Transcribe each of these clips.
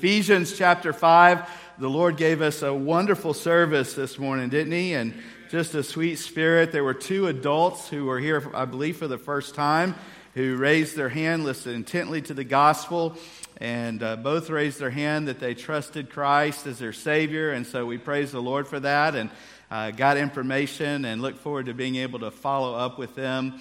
Ephesians chapter 5, the Lord gave us a wonderful service this morning, didn't he? And just a sweet spirit. There were two adults who were here, I believe, for the first time, who raised their hand, listened intently to the gospel, and both raised their hand that they trusted Christ as their Savior. And so we praise the Lord for that and got information and look forward to being able to follow up with them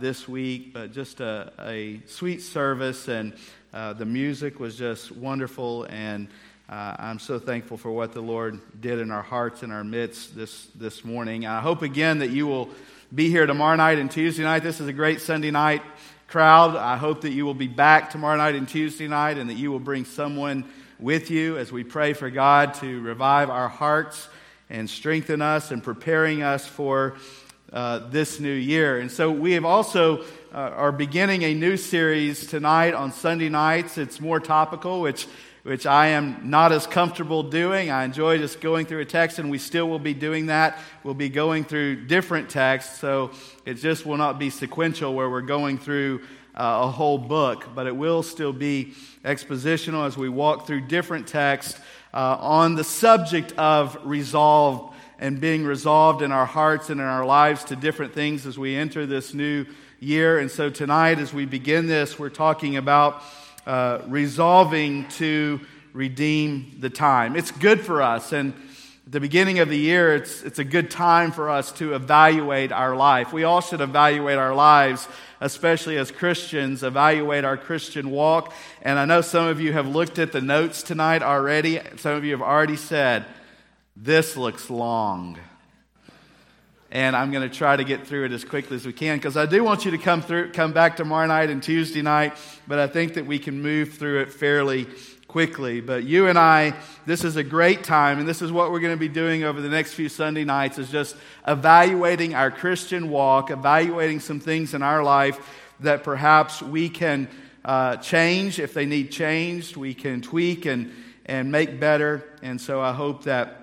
this week. But just a sweet service, and the music was just wonderful, and I'm so thankful for what the Lord did in our hearts and our midst this morning. I hope again that you will be here tomorrow night and Tuesday night. This is a great Sunday night crowd. I hope that you will be back tomorrow night and Tuesday night, and that you will bring someone with you as we pray for God to revive our hearts and strengthen us and preparing us for this new year. And so we have also are beginning a new series tonight on Sunday nights. It's more topical, which I am not as comfortable doing. I enjoy just going through a text, and we still will be doing that. We'll be going through different texts, so it just will not be sequential where we're going through a whole book, but it will still be expositional as we walk through different texts on the subject of resolve and being resolved in our hearts and in our lives to different things as we enter this new year. And so tonight, as we begin this, we're talking about resolving to redeem the time. It's good for us, and at the beginning of the year, it's a good time for us to evaluate our life. We all should evaluate our lives, especially as Christians, evaluate our Christian walk. And I know some of you have looked at the notes tonight already. Some of you have already said, "This looks long." And I'm going to try to get through it as quickly as we can, because I do want you to come back tomorrow night and Tuesday night, but I think that we can move through it fairly quickly. But you and I, this is a great time, and this is what we're going to be doing over the next few Sunday nights, is just evaluating our Christian walk, evaluating some things in our life that perhaps we can change if they need changed, we can tweak and make better. And so I hope that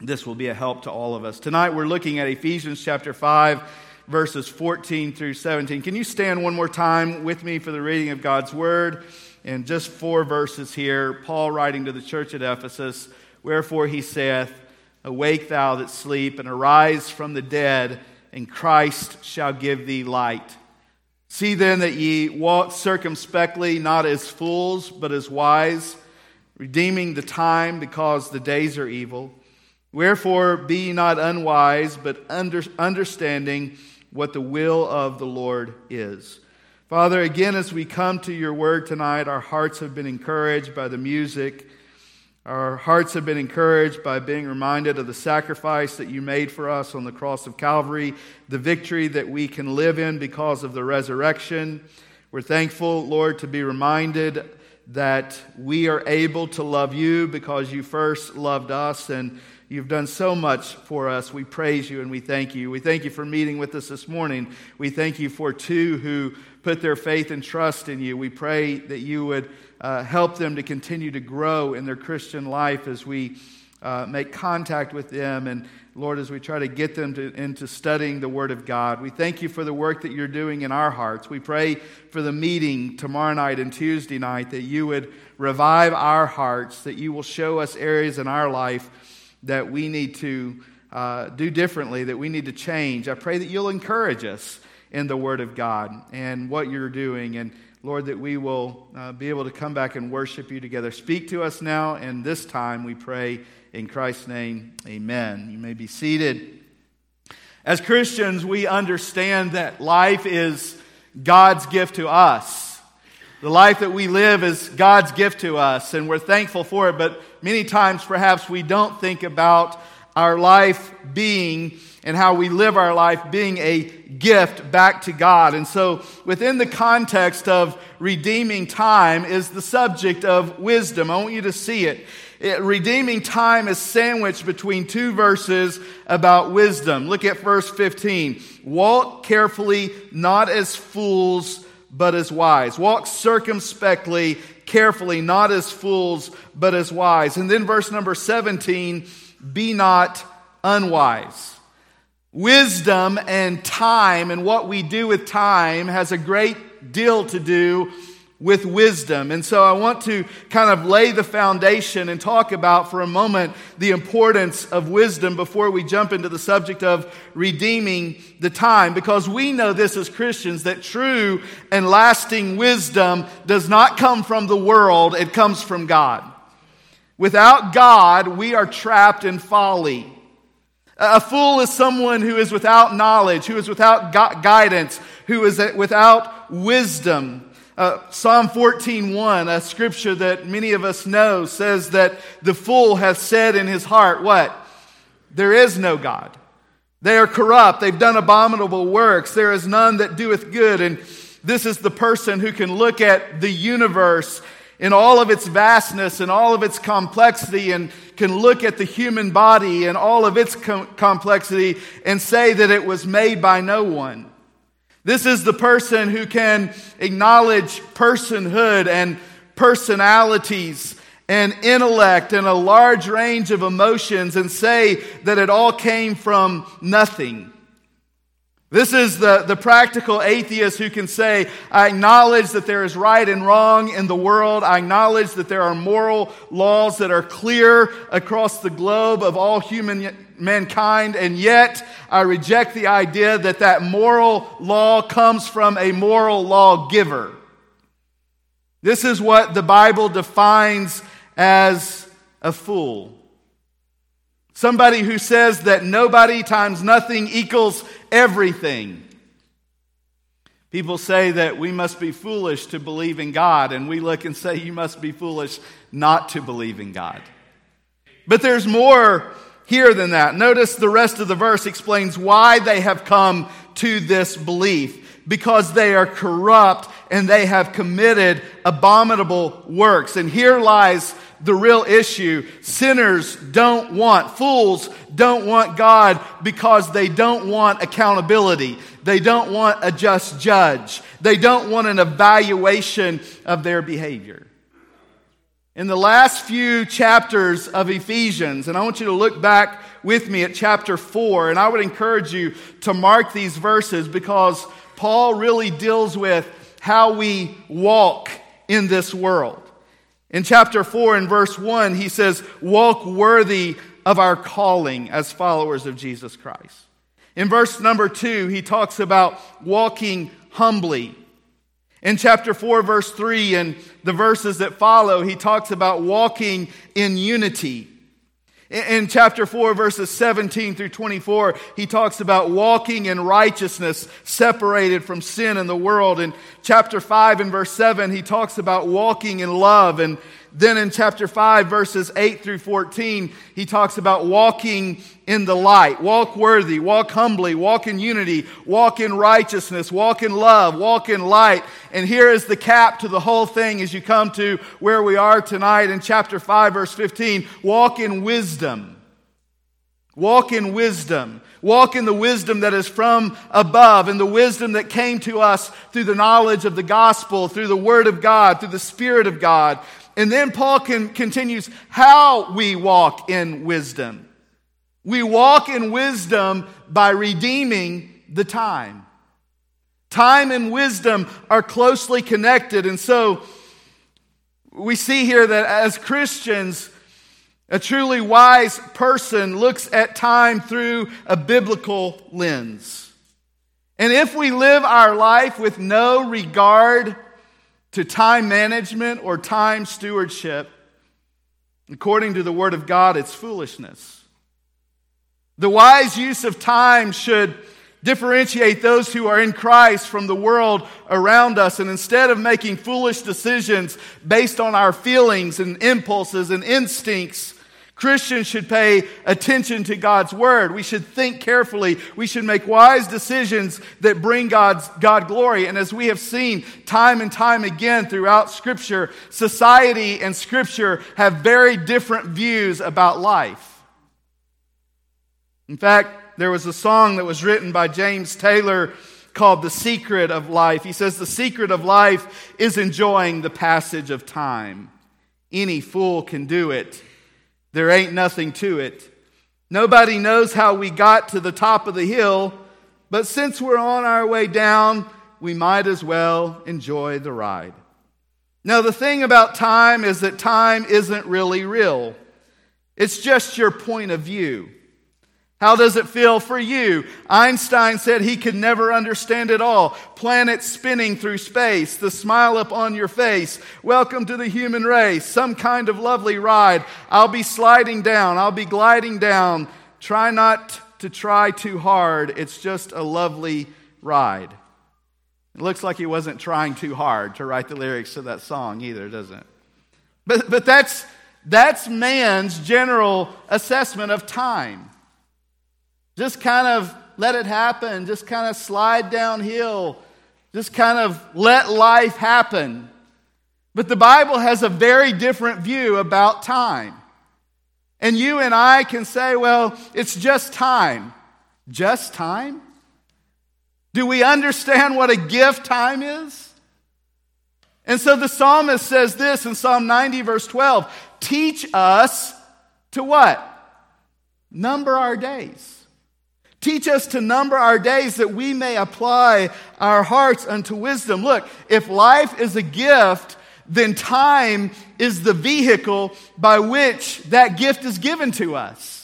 this will be a help to all of us. Tonight we're looking at Ephesians chapter 5, verses 14 through 17. Can you stand one more time with me for the reading of God's Word? And just four verses here, Paul writing to the church at Ephesus, "Wherefore he saith, Awake thou that sleep, and arise from the dead, and Christ shall give thee light. See then that ye walk circumspectly, not as fools, but as wise, redeeming the time, because the days are evil. Wherefore, be ye not unwise, but understanding what the will of the Lord is." Father, again, as we come to your word tonight, our hearts have been encouraged by the music. Our hearts have been encouraged by being reminded of the sacrifice that you made for us on the cross of Calvary, the victory that we can live in because of the resurrection. We're thankful, Lord, to be reminded that we are able to love you because you first loved us, and you've done so much for us. We praise you and we thank you. We thank you for meeting with us this morning. We thank you for two who put their faith and trust in you. We pray that you would help them to continue to grow in their Christian life as we make contact with them. And Lord, as we try to get them into studying the Word of God, we thank you for the work that you're doing in our hearts. We pray for the meeting tomorrow night and Tuesday night, that you would revive our hearts, that you will show us areas in our life that we need to do differently, that we need to change. I pray that you'll encourage us in the Word of God and what you're doing. And Lord, that we will be able to come back and worship you together. Speak to us now, and this time we pray in Christ's name, amen. You may be seated. As Christians, we understand that life is God's gift to us. The life that we live is God's gift to us, and we're thankful for it, but many times perhaps we don't think about our life being and how we live our life being a gift back to God. And so within the context of redeeming time is the subject of wisdom. I want you to see it. Redeeming time is sandwiched between two verses about wisdom. Look at verse 15. "Walk carefully, not as fools, but as wise." Walk circumspectly, carefully, not as fools, but as wise. And then verse number 17, "Be not unwise." Wisdom and time and what we do with time has a great deal to do with wisdom. And so I want to kind of lay the foundation and talk about for a moment the importance of wisdom before we jump into the subject of redeeming the time. Because we know this as Christians, that true and lasting wisdom does not come from the world, it comes from God. Without God, we are trapped in folly. A fool is someone who is without knowledge, who is without guidance, who is without wisdom. Psalm 14:1, a scripture that many of us know, says that the fool hath said in his heart, what? There is no God. They are corrupt. They've done abominable works. There is none that doeth good. And this is the person who can look at the universe in all of its vastness and all of its complexity, and can look at the human body and all of its complexity and say that it was made by no one. This is the person who can acknowledge personhood and personalities and intellect and a large range of emotions and say that it all came from nothing. This is the practical atheist who can say, I acknowledge that there is right and wrong in the world. I acknowledge that there are moral laws that are clear across the globe of all mankind. And yet, I reject the idea that that moral law comes from a moral lawgiver. This is what the Bible defines as a fool. Somebody who says that nobody times nothing equals everything. People say that we must be foolish to believe in God, and we look and say you must be foolish not to believe in God. But there's more here than that. Notice the rest of the verse explains why they have come to this belief. Because they are corrupt and they have committed abominable works. And here lies the real issue. Fools don't want God because they don't want accountability. They don't want a just judge. They don't want an evaluation of their behavior. In the last few chapters of Ephesians, and I want you to look back with me at chapter 4, and I would encourage you to mark these verses because Paul really deals with how we walk in this world. In chapter 4 and verse 1, he says, walk worthy of our calling as followers of Jesus Christ. In verse number 2, he talks about walking humbly. In chapter 4, verse 3, and the verses that follow, he talks about walking in unity. In chapter 4, verses 17 through 24, he talks about walking in righteousness, separated from sin and the world. In chapter 5 and verse 7, he talks about walking in love. And then in chapter 5, verses 8 through 14, he talks about walking in the light. Walk worthy, walk humbly, walk in unity, walk in righteousness, walk in love, walk in light. And here is the cap to the whole thing as you come to where we are tonight in chapter 5, verse 15. Walk in wisdom. Walk in wisdom. Walk in the wisdom that is from above, and the wisdom that came to us through the knowledge of the gospel, through the word of God, through the Spirit of God. And then Paul continues how we walk in wisdom. We walk in wisdom by redeeming the time. Time and wisdom are closely connected. And so we see here that as Christians, a truly wise person looks at time through a biblical lens. And if we live our life with no regard to time management or time stewardship, according to the Word of God, it's foolishness. The wise use of time should differentiate those who are in Christ from the world around us. And instead of making foolish decisions based on our feelings and impulses and instincts, Christians should pay attention to God's Word. We should think carefully. We should make wise decisions that bring God glory. And as we have seen time and time again throughout Scripture, society and Scripture have very different views about life. In fact, there was a song that was written by James Taylor called The Secret of Life. He says, the secret of life is enjoying the passage of time. Any fool can do it. There ain't nothing to it. Nobody knows how we got to the top of the hill, but since we're on our way down, we might as well enjoy the ride. Now, the thing about time is that time isn't really real. It's just your point of view. How does it feel for you? Einstein said he could never understand it all. Planets spinning through space, the smile up on your face, welcome to the human race, some kind of lovely ride. I'll be sliding down, I'll be gliding down. Try not to try too hard, it's just a lovely ride. It looks like he wasn't trying too hard to write the lyrics to that song either, doesn't it? But that's man's general assessment of time. Just kind of let it happen. Just kind of slide downhill. Just kind of let life happen. But the Bible has a very different view about time. And you and I can say, well, it's just time. Just time? Do we understand what a gift time is? And so the psalmist says this in Psalm 90, verse 12. Teach us to what? Number our days. Teach us to number our days that we may apply our hearts unto wisdom. Look, if life is a gift, then time is the vehicle by which that gift is given to us.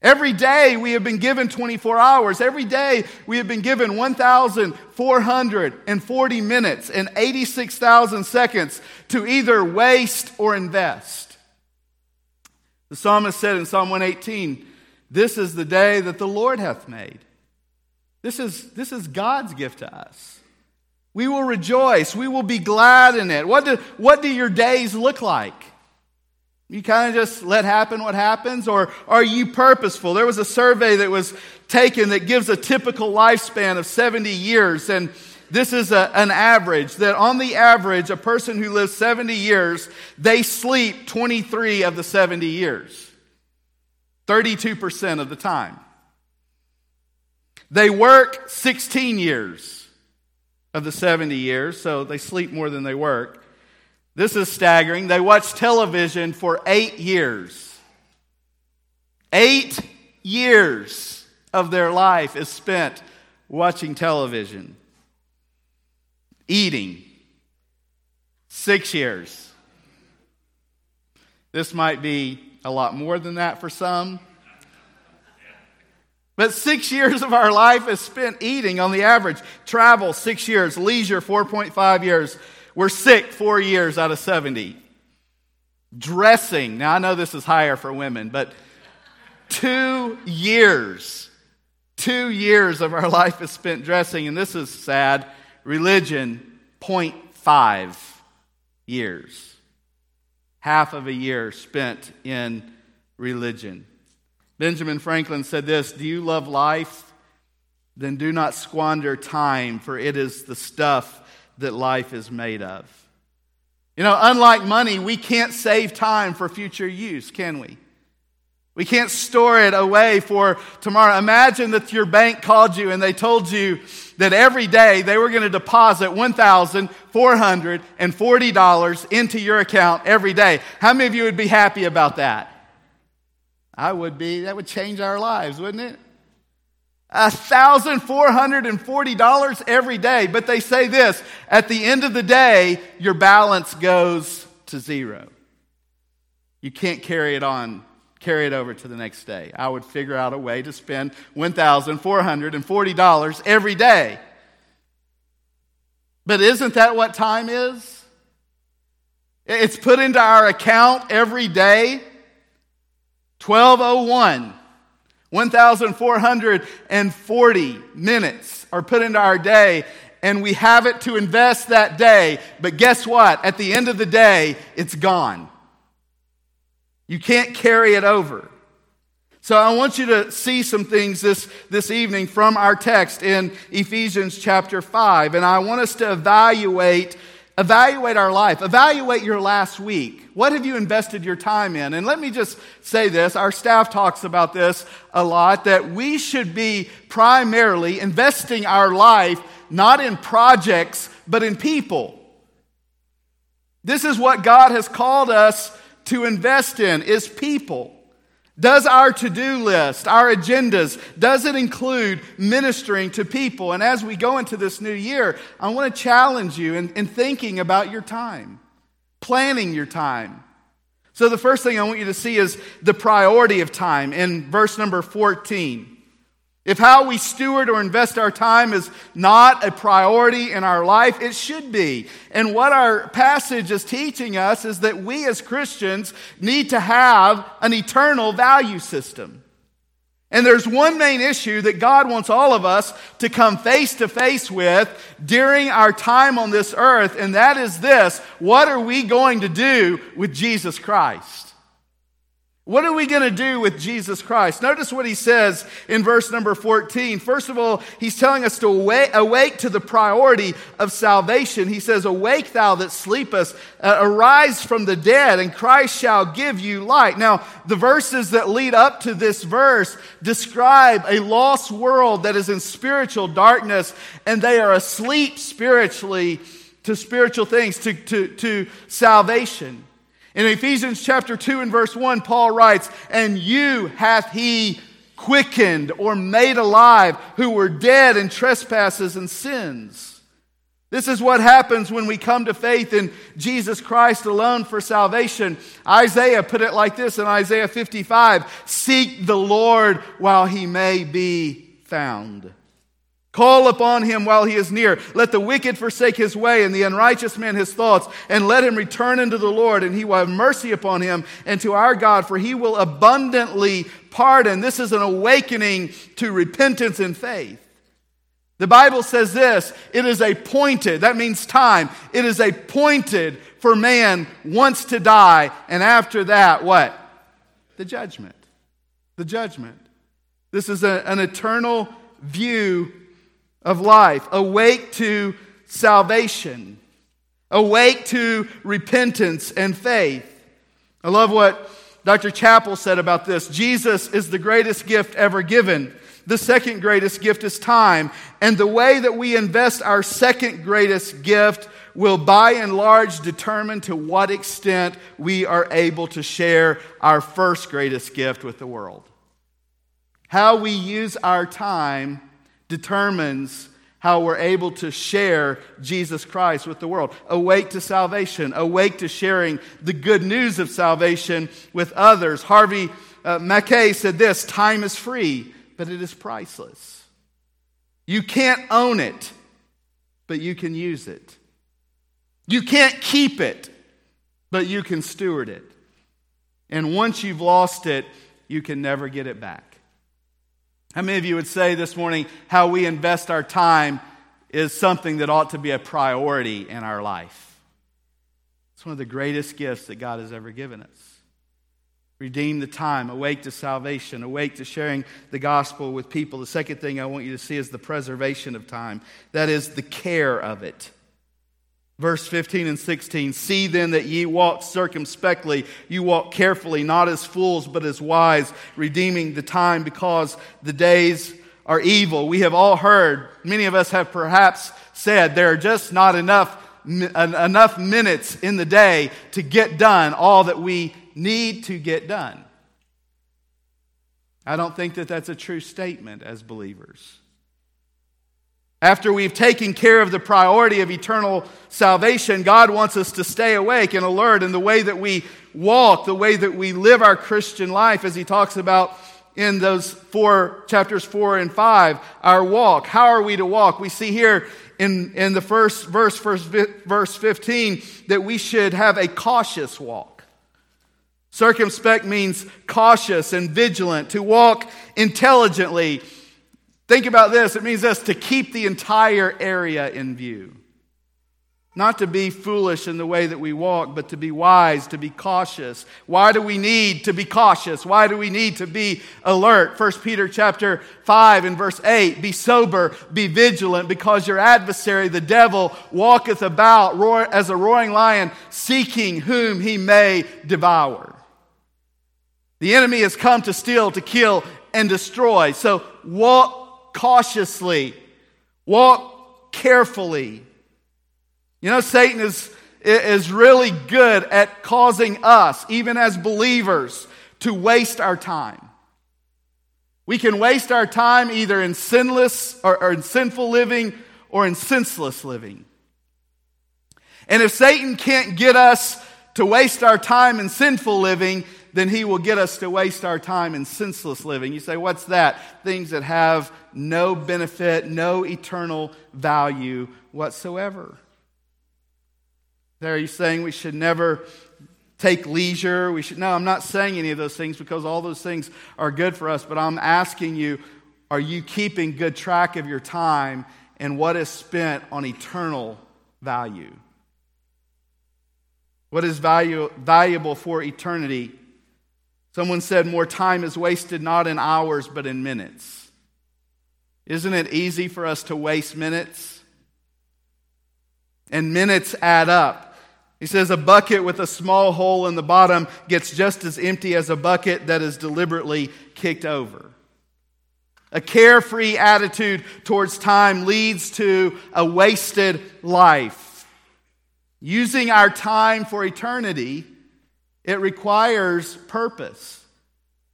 Every day we have been given 24 hours. Every day we have been given 1,440 minutes and 86,000 seconds to either waste or invest. The psalmist said in Psalm 118, "This is the day that the Lord hath made." This is God's gift to us. We will rejoice. We will be glad in it. What do your days look like? You kind of just let happen what happens, or are you purposeful? There was a survey that was taken that gives a typical lifespan of 70 years, and this is an average, that on the average, a person who lives 70 years, they sleep 23 of the 70 years. 32% of the time. They work 16 years of the 70 years, so they sleep more than they work. This is staggering. They watch television for 8 years. 8 years of their life is spent watching television. Eating. 6 years. This might be a lot more than that for some. But 6 years of our life is spent eating on the average. Travel, 6 years. Leisure, 4.5 years. We're sick 4 years out of 70. Dressing. Now, I know this is higher for women, but 2 years. 2 years of our life is spent dressing, and this is sad. Religion, 0.5 years. Half of a year spent in religion. Benjamin Franklin said this, "Do you love life? Then do not squander time, for it is the stuff that life is made of." You know, unlike money, we can't save time for future use, can we? We can't store it away for tomorrow. Imagine that your bank called you and they told you that every day they were going to deposit $1,440 into your account every day. How many of you would be happy about that? I would be. That would change our lives, wouldn't it? $1,440 every day. But they say this, at the end of the day, your balance goes to zero. You can't carry it over to the next day. I would figure out a way to spend $1,440 every day. But isn't that what time is? It's put into our account every day. 12:01. 1,440 minutes are put into our day, and we have it to invest that day. But guess what? At the end of the day, it's gone. You can't carry it over. So I want you to see some things this evening from our text in Ephesians chapter 5. And I want us to evaluate our life. Evaluate your last week. What have you invested your time in? And let me just say this. Our staff talks about this a lot, that we should be primarily investing our life not in projects, but in people. This is what God has called us to invest in, is people. Does our to-do list, our agendas, does it include ministering to people? And as we go into this new year, I want to challenge you in thinking about your time, planning your time. So the first thing I want you to see is the priority of time in verse number 14. If how we steward or invest our time is not a priority in our life, it should be. And what our passage is teaching us is that we as Christians need to have an eternal value system. And there's one main issue that God wants all of us to come face to face with during our time on this earth, and that is this: what are we going to do with Jesus Christ? What are we going to do with Jesus Christ? Notice what he says in verse number 14. First of all, he's telling us to awake to the priority of salvation. He says, "Awake, thou that sleepest, arise from the dead, and Christ shall give you light." Now, the verses that lead up to this verse describe a lost world that is in spiritual darkness, and they are asleep spiritually to spiritual things, to salvation. In Ephesians chapter 2 and verse 1, Paul writes, "And you hath he quickened," or made alive, "who were dead in trespasses and sins." This is what happens when we come to faith in Jesus Christ alone for salvation. Isaiah put it like this in Isaiah 55, "Seek the Lord while he may be found. Call upon him while he is near. Let the wicked forsake his way, and the unrighteous man his thoughts. And let him return unto the Lord, and he will have mercy upon him, and to our God, for he will abundantly pardon." This is an awakening to repentance and faith. The Bible says this: it is appointed, that means time, it is appointed for man once to die, and after that, what? The judgment. The judgment. This is an eternal view of life. Awake to salvation. Awake to repentance and faith. I love what Dr. Chappell said about this. Jesus is the greatest gift ever given. The second greatest gift is time. And the way that we invest our second greatest gift will by and large determine to what extent we are able to share our first greatest gift with the world. How we use our time determines how we're able to share Jesus Christ with the world. Awake to salvation. Awake to sharing the good news of salvation with others. Harvey Mackay said this: "Time is free, but it is priceless. You can't own it, but you can use it. You can't keep it, but you can steward it. And once you've lost it, you can never get it back." How many of you would say this morning how we invest our time is something that ought to be a priority in our life? It's one of the greatest gifts that God has ever given us. Redeem the time, awake to salvation, awake to sharing the gospel with people. The second thing I want you to see is the preservation of time. That is the care of it. Verse 15 and 16, "See then that ye walk circumspectly, you walk carefully, not as fools but as wise, redeeming the time because the days are evil." We have all heard, many of us have perhaps said, there are just not enough minutes in the day to get done all that we need to get done. I don't think that that's a true statement as believers. After we've taken care of the priority of eternal salvation, God wants us to stay awake and alert in the way that we walk, the way that we live our Christian life, as he talks about in those chapters 4 and 5, our walk. How are we to walk? We see here in the first verse 15, that we should have a cautious walk. Circumspect means cautious and vigilant, to walk intelligently. Think about this. It means this: to keep the entire area in view. Not to be foolish in the way that we walk, but to be wise, to be cautious. Why do we need to be cautious? Why do we need to be alert? 1 Peter chapter 5 and verse 8, "Be sober, be vigilant, because your adversary, the devil, walketh about as a roaring lion, seeking whom he may devour." The enemy has come to steal, to kill, and destroy. So walk cautiously, walk carefully. You know, Satan is really good at causing us, even as believers, to waste our time. We can waste our time either in sinless or in sinful living or in senseless living. And if Satan can't get us to waste our time in sinful living, then he will get us to waste our time in senseless living. You say, what's that? Things that have no benefit, no eternal value whatsoever. There, you're saying we should never take leisure. No, I'm not saying any of those things, because all those things are good for us. But I'm asking you, are you keeping good track of your time and what is spent on eternal value? What is valuable for eternity? Someone said more time is wasted not in hours but in minutes. Isn't it easy for us to waste minutes? And minutes add up. He says a bucket with a small hole in the bottom gets just as empty as a bucket that is deliberately kicked over. A carefree attitude towards time leads to a wasted life. Using our time for eternity, it requires purpose.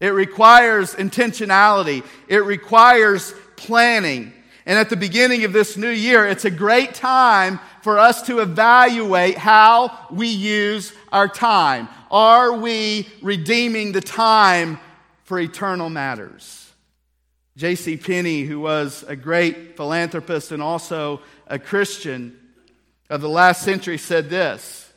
It requires intentionality. It requires planning. And at the beginning of this new year, it's a great time for us to evaluate how we use our time. Are we redeeming the time for eternal matters? J.C. Penney, who was a great philanthropist and also a Christian of the last century, said this: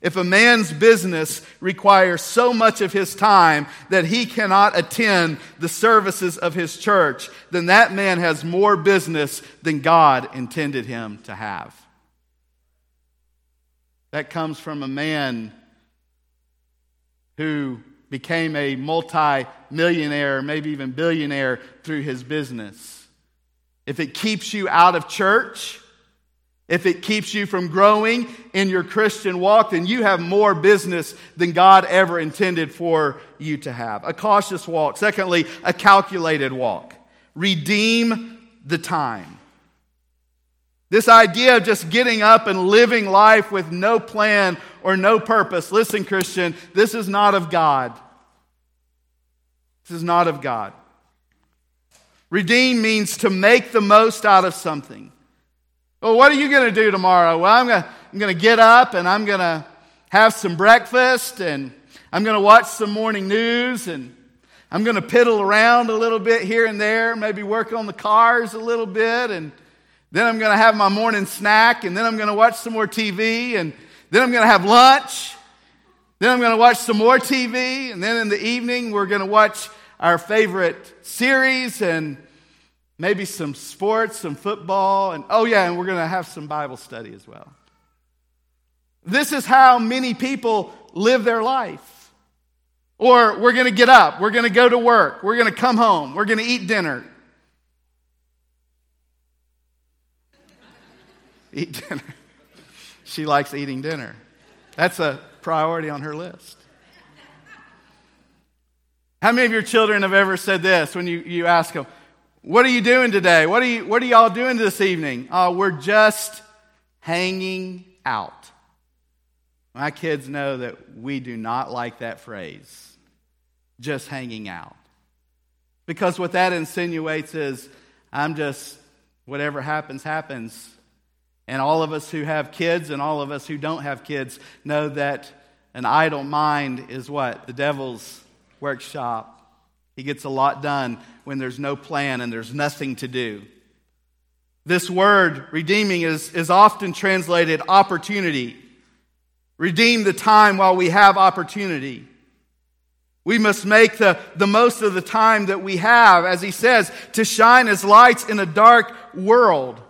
if a man's business requires so much of his time that he cannot attend the services of his church, then that man has more business than God intended him to have. That comes from a man who became a multi-millionaire, maybe even billionaire, through his business. If it keeps you out of church, if it keeps you from growing in your Christian walk, then you have more business than God ever intended for you to have. A cautious walk. Secondly, a calculated walk. Redeem the time. This idea of just getting up and living life with no plan or no purpose. Listen, Christian, this is not of God. This is not of God. Redeem means to make the most out of something. Well, what are you going to do tomorrow? Well, I'm going to get up and I'm going to have some breakfast and I'm going to watch some morning news and I'm going to piddle around a little bit here and there, maybe work on the cars a little bit, and then I'm going to have my morning snack, and then I'm going to watch some more TV, and then I'm going to have lunch, then I'm going to watch some more TV, and then in the evening we're going to watch our favorite series and maybe some sports, some football, and and we're going to have some Bible study as well. This is how many people live their life. Or we're going to get up, we're going to go to work, we're going to come home, we're going to eat dinner. Eat dinner. She likes eating dinner. That's a priority on her list. How many of your children have ever said this when you ask them, what are you doing today? What are y'all doing this evening? We're just hanging out. My kids know that we do not like that phrase, just hanging out. Because what that insinuates is, I'm just, whatever happens, happens. And all of us who have kids and all of us who don't have kids know that an idle mind is what? The devil's workshop. He gets a lot done when there's no plan and there's nothing to do. This word, redeeming, is often translated opportunity. Redeem the time while we have opportunity. We must make the most of the time that we have, as he says, to shine as lights in a dark world.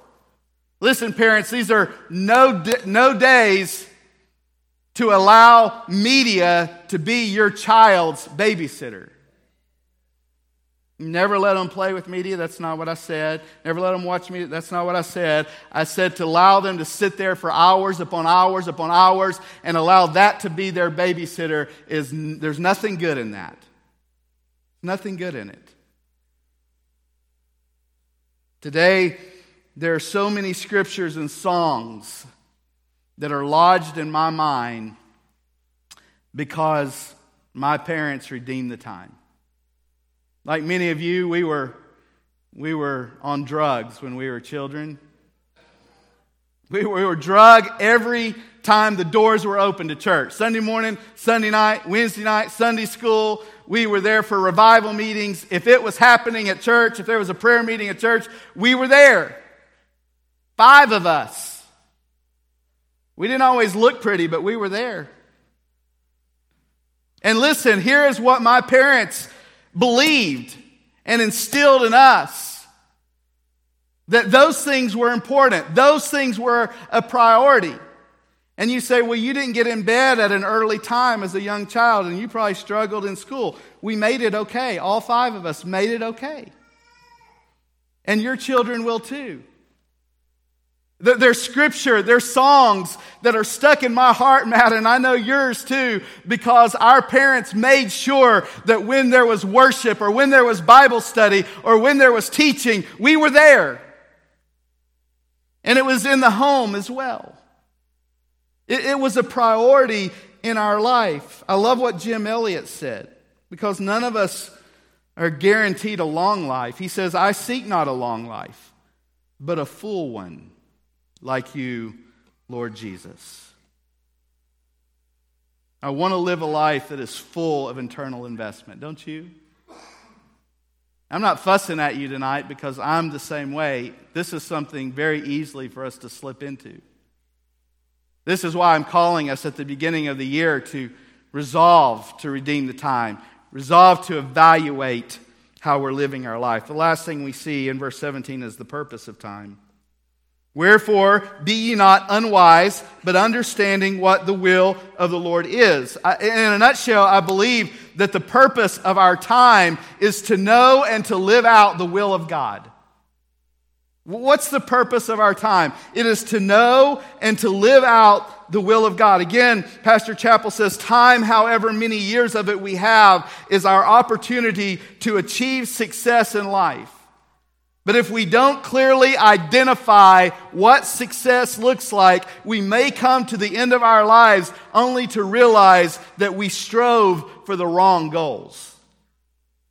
Listen, parents, these are no days to allow media to be your child's babysitter. Never let them play with media. That's not what I said. Never let them watch media. That's not what I said. I said to allow them to sit there for hours upon hours upon hours and allow that to be their babysitter. There's nothing good in that. Nothing good in it. Today, there are so many scriptures and songs that are lodged in my mind because My parents redeemed the time. Like many of you, we were on drugs when we were children. We were drugged every time the doors were open to church. Sunday morning, Sunday night, Wednesday night, Sunday school. We were there for revival meetings. If it was happening at church, if there was a prayer meeting at church, we were there. 5 of us. We didn't always look pretty, but we were there. And listen, here is what my parents believed and instilled in us. That those things were important. Those things were a priority. And you say, well, you didn't get in bed at an early time as a young child, and you probably struggled in school. We made it okay. All 5 of us made it okay. And your children will too. There's scripture, there's songs that are stuck in my heart, Matt, and I know yours too, because our parents made sure that when there was worship or when there was Bible study or when there was teaching, we were there. And it was in the home as well. It was a priority in our life. I love what Jim Elliott said, because none of us are guaranteed a long life. He says, I seek not a long life, but a full one, like you, Lord Jesus. I want to live a life that is full of internal investment, don't you? I'm not fussing at you tonight because I'm the same way. This is something very easily for us to slip into. This is why I'm calling us at the beginning of the year to resolve to redeem the time, resolve to evaluate how we're living our life. The last thing we see in verse 17 is the purpose of time. Wherefore, be ye not unwise, but understanding what the will of the Lord is. In a nutshell, I believe that the purpose of our time is to know and to live out the will of God. What's the purpose of our time? It is to know and to live out the will of God. Again, Pastor Chappell says, time, however many years of it we have, is our opportunity to achieve success in life. But if we don't clearly identify what success looks like, we may come to the end of our lives only to realize that we strove for the wrong goals.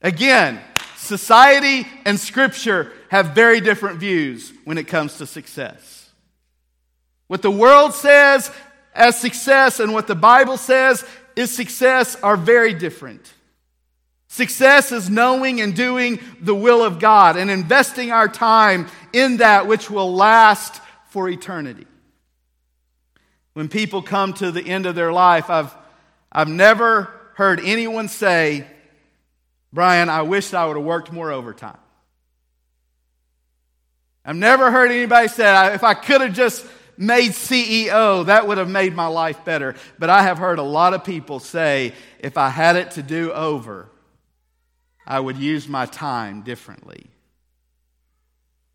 Again, society and Scripture have very different views when it comes to success. What the world says as success and what the Bible says is success are very different. Success is knowing and doing the will of God and investing our time in that which will last for eternity. When people come to the end of their life, I've never heard anyone say, Brian, I wish I would have worked more overtime. I've never heard anybody say, if I could have just made CEO, that would have made my life better. But I have heard a lot of people say, if I had it to do over, I would use my time differently.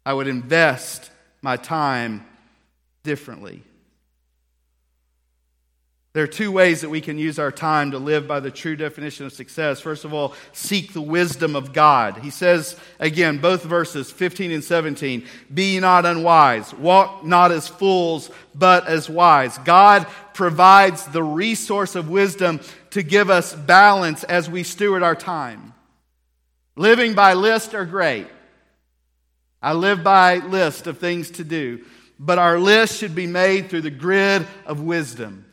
I would invest my time differently. There are 2 ways that we can use our time to live by the true definition of success. First of all, seek the wisdom of God. He says, again, both verses 15 and 17, be not unwise, walk not as fools, but as wise. God provides the resource of wisdom to give us balance as we steward our time. Living by list are great. I live by list of things to do. But our list should be made through the grid of wisdom.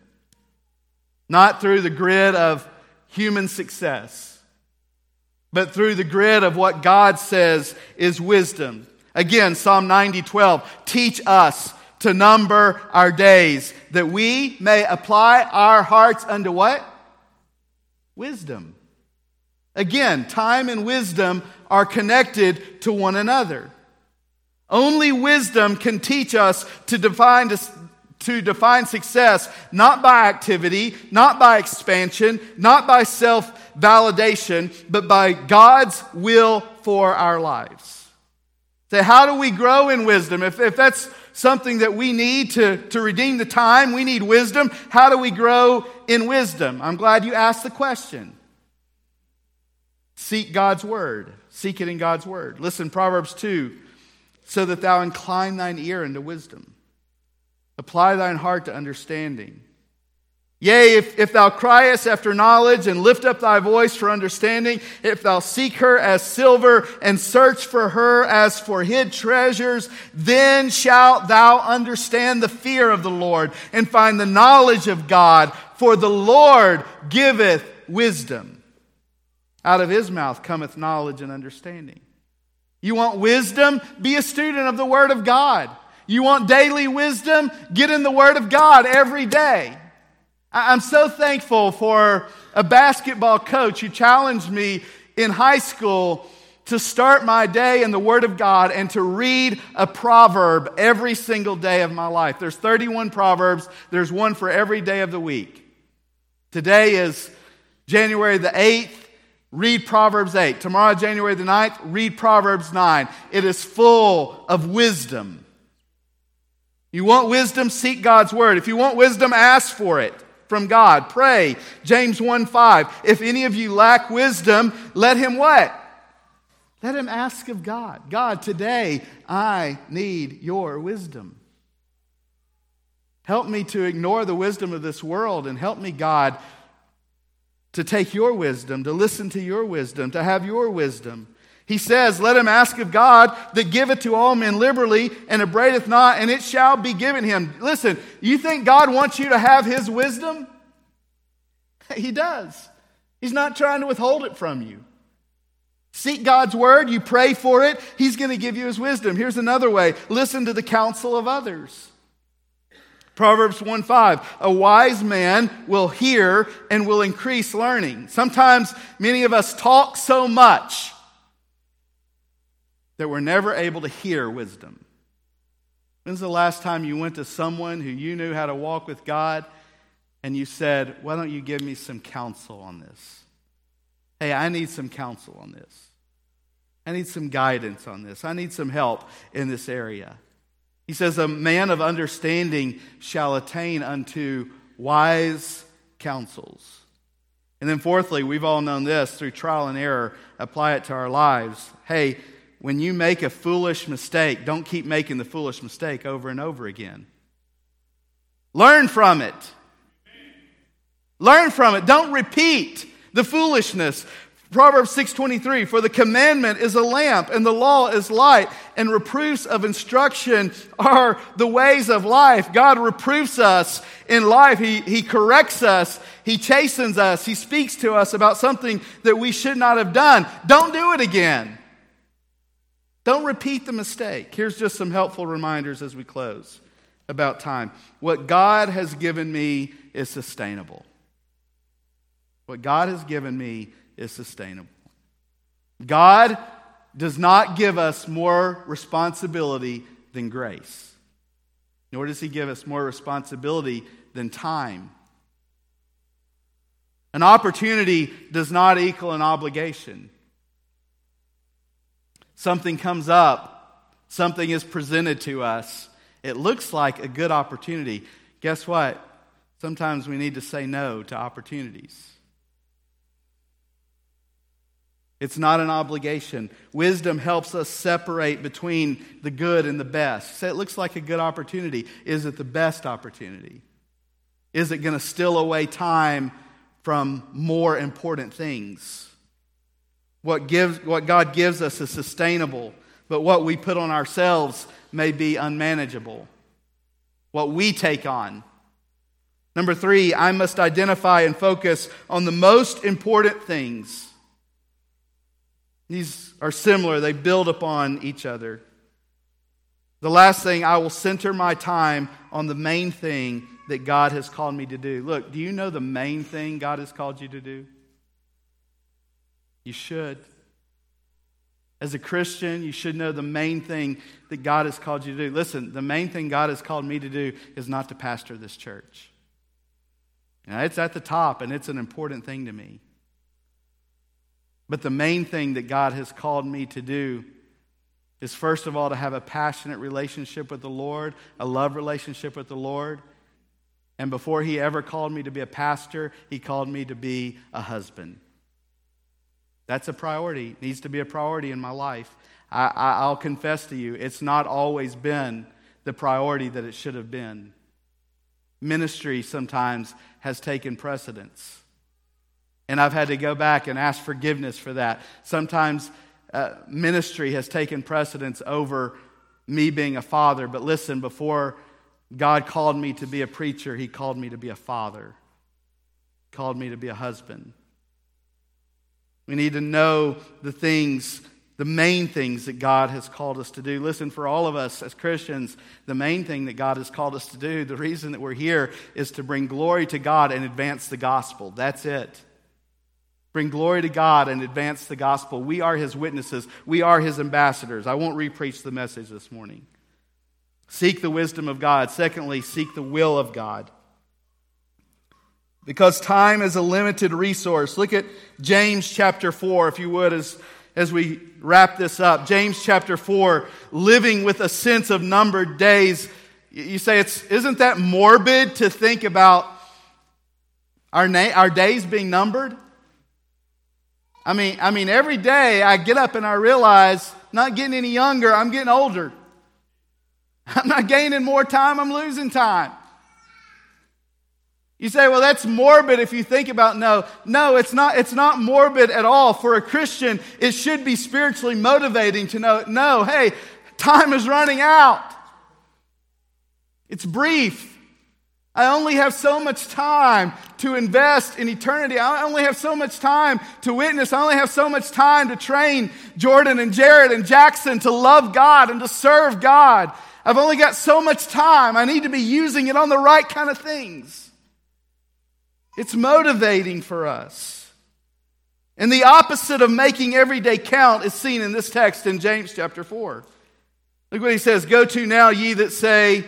Not through the grid of human success. But through the grid of what God says is wisdom. Again, Psalm 90:12. Teach us to number our days, that we may apply our hearts unto what? Wisdom. Again, time and wisdom are connected to one another. Only wisdom can teach us to define success, not by activity, not by expansion, not by self-validation, but by God's will for our lives. So how do we grow in wisdom? If that's something that we need to redeem the time, we need wisdom. How do we grow in wisdom? I'm glad you asked the question. Seek God's word. Seek it in God's word. Listen, Proverbs 2, so that thou incline thine ear unto wisdom. Apply thine heart to understanding. Yea, if thou criest after knowledge and lift up thy voice for understanding, if thou seek her as silver and search for her as for hid treasures, then shalt thou understand the fear of the Lord and find the knowledge of God, for the Lord giveth wisdom. Out of his mouth cometh knowledge and understanding. You want wisdom? Be a student of the Word of God. You want daily wisdom? Get in the Word of God every day. I'm so thankful for a basketball coach who challenged me in high school to start my day in the Word of God and to read a proverb every single day of my life. There's 31 proverbs. There's one for every day of the week. Today is January the 8th. Read Proverbs 8. Tomorrow, January the 9th, read Proverbs 9. It is full of wisdom. You want wisdom? Seek God's Word. If you want wisdom, ask for it from God. Pray. James 1:5. If any of you lack wisdom, let him what? Let him ask of God. God, today I need your wisdom. Help me to ignore the wisdom of this world, and help me, God, to take your wisdom, to listen to your wisdom, to have your wisdom. He says, let him ask of God that giveth to all men liberally and abradeth not, and it shall be given him. Listen, you think God wants you to have his wisdom? He does. He's not trying to withhold it from you. Seek God's word. You pray for it. He's going to give you his wisdom. Here's another way. Listen to the counsel of others. Proverbs 1:5, a wise man will hear and will increase learning. Sometimes many of us talk so much that we're never able to hear wisdom. When's the last time you went to someone who you knew how to walk with God and you said, why don't you give me some counsel on this? Hey, I need some counsel on this. I need some guidance on this. I need some help in this area. He says, a man of understanding shall attain unto wise counsels. And then fourthly, we've all known this, through trial and error, apply it to our lives. Hey, when you make a foolish mistake, don't keep making the foolish mistake over and over again. Learn from it. Learn from it. Don't repeat the foolishness. Proverbs 6:23, for the commandment is a lamp and the law is light, and reproofs of instruction are the ways of life. God reproofs us in life. He corrects us. He chastens us. He speaks to us about something that we should not have done. Don't do it again. Don't repeat the mistake. Here's just some helpful reminders as we close about time. What God has given me is sustainable. What God has given me is sustainable. God does not give us more responsibility than grace, nor does he give us more responsibility than time. An opportunity does not equal an obligation. Something comes up, something is presented to us. It looks like a good opportunity. Guess what? Sometimes we need to say no to opportunities. It's not an obligation. Wisdom helps us separate between the good and the best. Say it looks like a good opportunity. Is it the best opportunity? Is it going to steal away time from more important things? What God gives us is sustainable, but what we put on ourselves may be unmanageable. What we take on. Number three, I must identify and focus on the most important things. These are similar. They build upon each other. The last thing, I will center my time on the main thing that God has called me to do. Look, do you know the main thing God has called you to do? You should. As a Christian, you should know the main thing that God has called you to do. Listen, the main thing God has called me to do is not to pastor this church. Now, it's at the top, and it's an important thing to me. But the main thing that God has called me to do is, first of all, to have a passionate relationship with the Lord, a love relationship with the Lord. And before he ever called me to be a pastor, he called me to be a husband. That's a priority. It needs to be a priority in my life. I'll confess to you, it's not always been the priority that it should have been. ministry sometimes has taken precedence. And I've had to go back and ask forgiveness for that. Sometimes ministry has taken precedence over me being a father. But listen, before God called me to be a preacher, He called me to be a father. He called me to be a husband. We need to know the things, the main things that God has called us to do. Listen, for all of us as Christians, the main thing that God has called us to do, the reason that we're here, is to bring glory to God and advance the gospel. That's it. Bring glory to God and advance the gospel. We are His witnesses. We are His ambassadors. I won't re-preach the message this morning. Seek the wisdom of God. Secondly, seek the will of God. Because time is a limited resource. Look at James chapter 4, if you would, as we wrap this up. James chapter 4, living with a sense of numbered days. You say, isn't that morbid to think about our days being numbered? I mean, every day I get up and I realize I'm not getting any younger, I'm getting older. I'm not gaining more time, I'm losing time. You say, well, that's morbid if you think about it. No, it's not morbid at all. For a Christian, it should be spiritually motivating to know, no, hey, time is running out. It's brief. I only have so much time to invest in eternity. I only have so much time to witness. I only have so much time to train Jordan and Jared and Jackson to love God and to serve God. I've only got so much time. I need to be using it on the right kind of things. It's motivating for us. And the opposite of making every day count is seen in this text in James chapter 4. Look what he says, "Go to now, ye that say,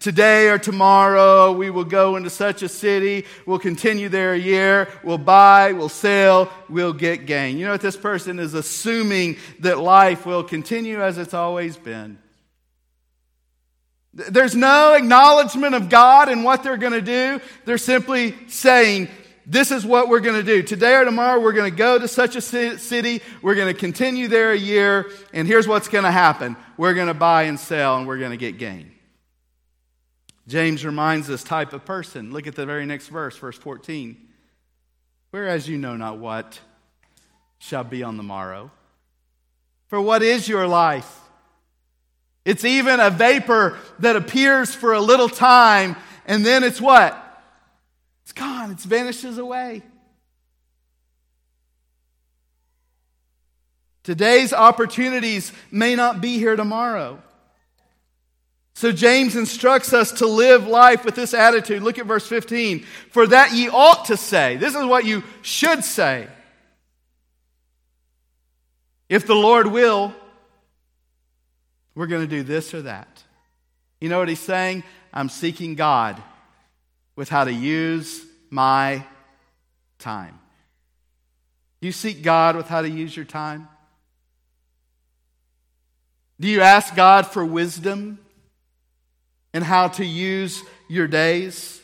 today or tomorrow we will go into such a city, we'll continue there a year, we'll buy, we'll sell, we'll get gain." You know what this person is assuming? That life will continue as it's always been. There's no acknowledgement of God in what they're going to do. They're simply saying, this is what we're going to do. Today or tomorrow we're going to go to such a city, we're going to continue there a year, and here's what's going to happen. We're going to buy and sell and we're going to get gain. James reminds this type of person. Look at the very next verse, verse 14. "Whereas you know not what shall be on the morrow. For what is your life? It's even a vapor that appears for a little time, and then it's what? It's gone. It vanishes away." Today's opportunities may not be here tomorrow. So James instructs us to live life with this attitude. Look at verse 15. "For that ye ought to say." This is what you should say. "If the Lord will, we're going to do this or that." You know what he's saying? I'm seeking God with how to use my time. Do you seek God with how to use your time? Do you ask God for wisdom and how to use your days?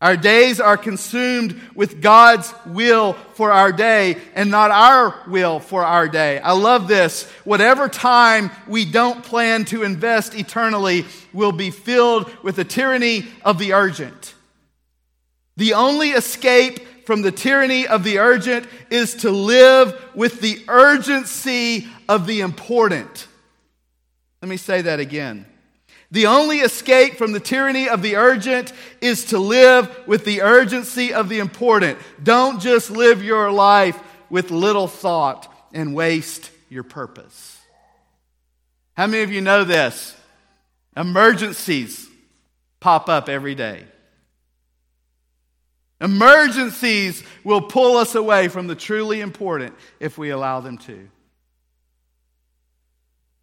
Our days are consumed with God's will for our day and not our will for our day. I love this. "Whatever time we don't plan to invest eternally will be filled with the tyranny of the urgent." The only escape from the tyranny of the urgent is to live with the urgency of the important. Let me say that again. The only escape from the tyranny of the urgent is to live with the urgency of the important. Don't just live your life with little thought and waste your purpose. How many of you know this? Emergencies pop up every day. Emergencies will pull us away from the truly important if we allow them to.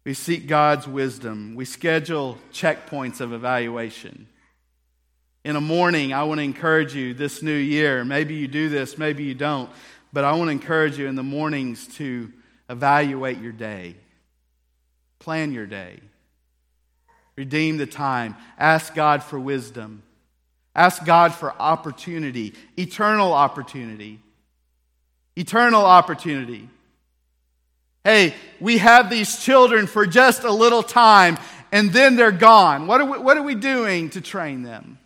We seek God's wisdom. We schedule checkpoints of evaluation. In a morning, I want to encourage you this new year. Maybe you do this, maybe you don't. But I want to encourage you in the mornings to evaluate your day. Plan your day. Redeem the time. Ask God for wisdom. Ask God for opportunity. Eternal opportunity. Eternal opportunity. Hey, we have these children for just a little time, and then they're gone. What are we doing to train them?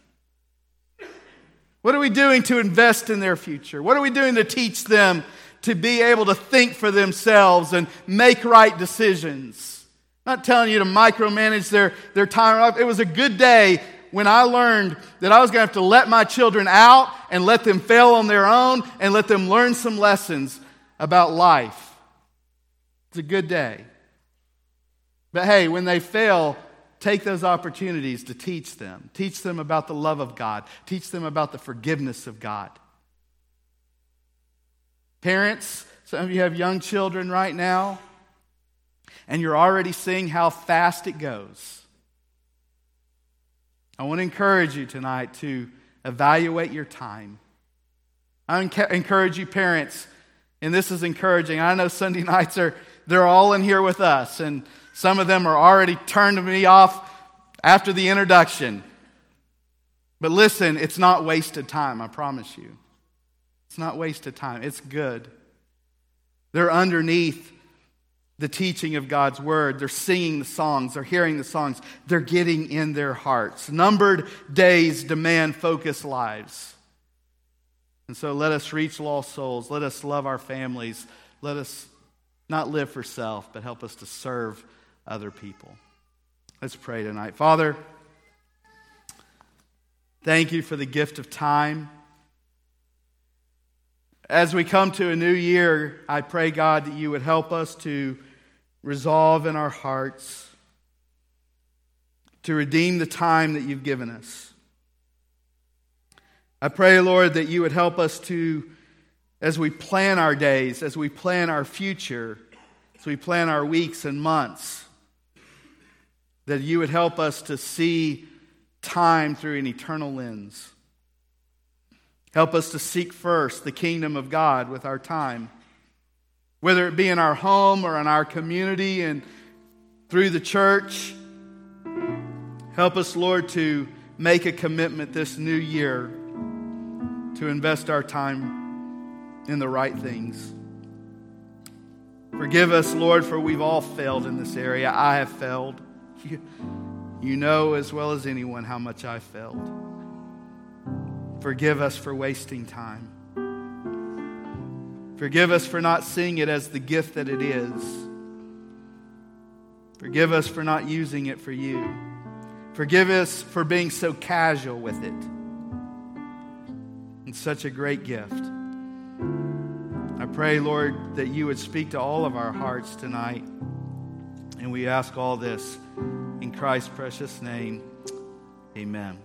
What are we doing to invest in their future? What are we doing to teach them to be able to think for themselves and make right decisions? I'm not telling you to micromanage their time off. It was a good day when I learned that I was going to have to let my children out and let them fail on their own and let them learn some lessons about life. It's a good day. But hey, when they fail, take those opportunities to teach them. Teach them about the love of God. Teach them about the forgiveness of God. Parents, some of you have young children right now, and you're already seeing how fast it goes. I want to encourage you tonight to evaluate your time. I encourage you, parents, and this is encouraging. I know Sunday nights they're all in here with us, and some of them are already turned me off after the introduction. But listen, it's not wasted time, I promise you. It's not wasted time. It's good. They're underneath the teaching of God's word. They're singing the songs. They're hearing the songs. They're getting in their hearts. Numbered days demand focused lives. And so let us reach lost souls. Let us love our families. Let us not live for self, but help us to serve other people. Let's pray tonight. Father, thank you for the gift of time. As we come to a new year, I pray, God, that you would help us to resolve in our hearts to redeem the time that you've given us. I pray, Lord, that you would help us to, as we plan our days, as we plan our future, as we plan our weeks and months, that you would help us to see time through an eternal lens. Help us to seek first the kingdom of God with our time, whether it be in our home or in our community and through the church. Help us, Lord, to make a commitment this new year to invest our time in the right things. Forgive us, Lord, for we've all failed in this area. I have failed. You know as well as anyone how much I failed. Forgive us for wasting time. Forgive us for not seeing it as the gift that it is. Forgive us for not using it for you. Forgive us for being so casual with it. It's such a great gift. I pray, Lord, that you would speak to all of our hearts tonight. And we ask all this in Christ's precious name. Amen.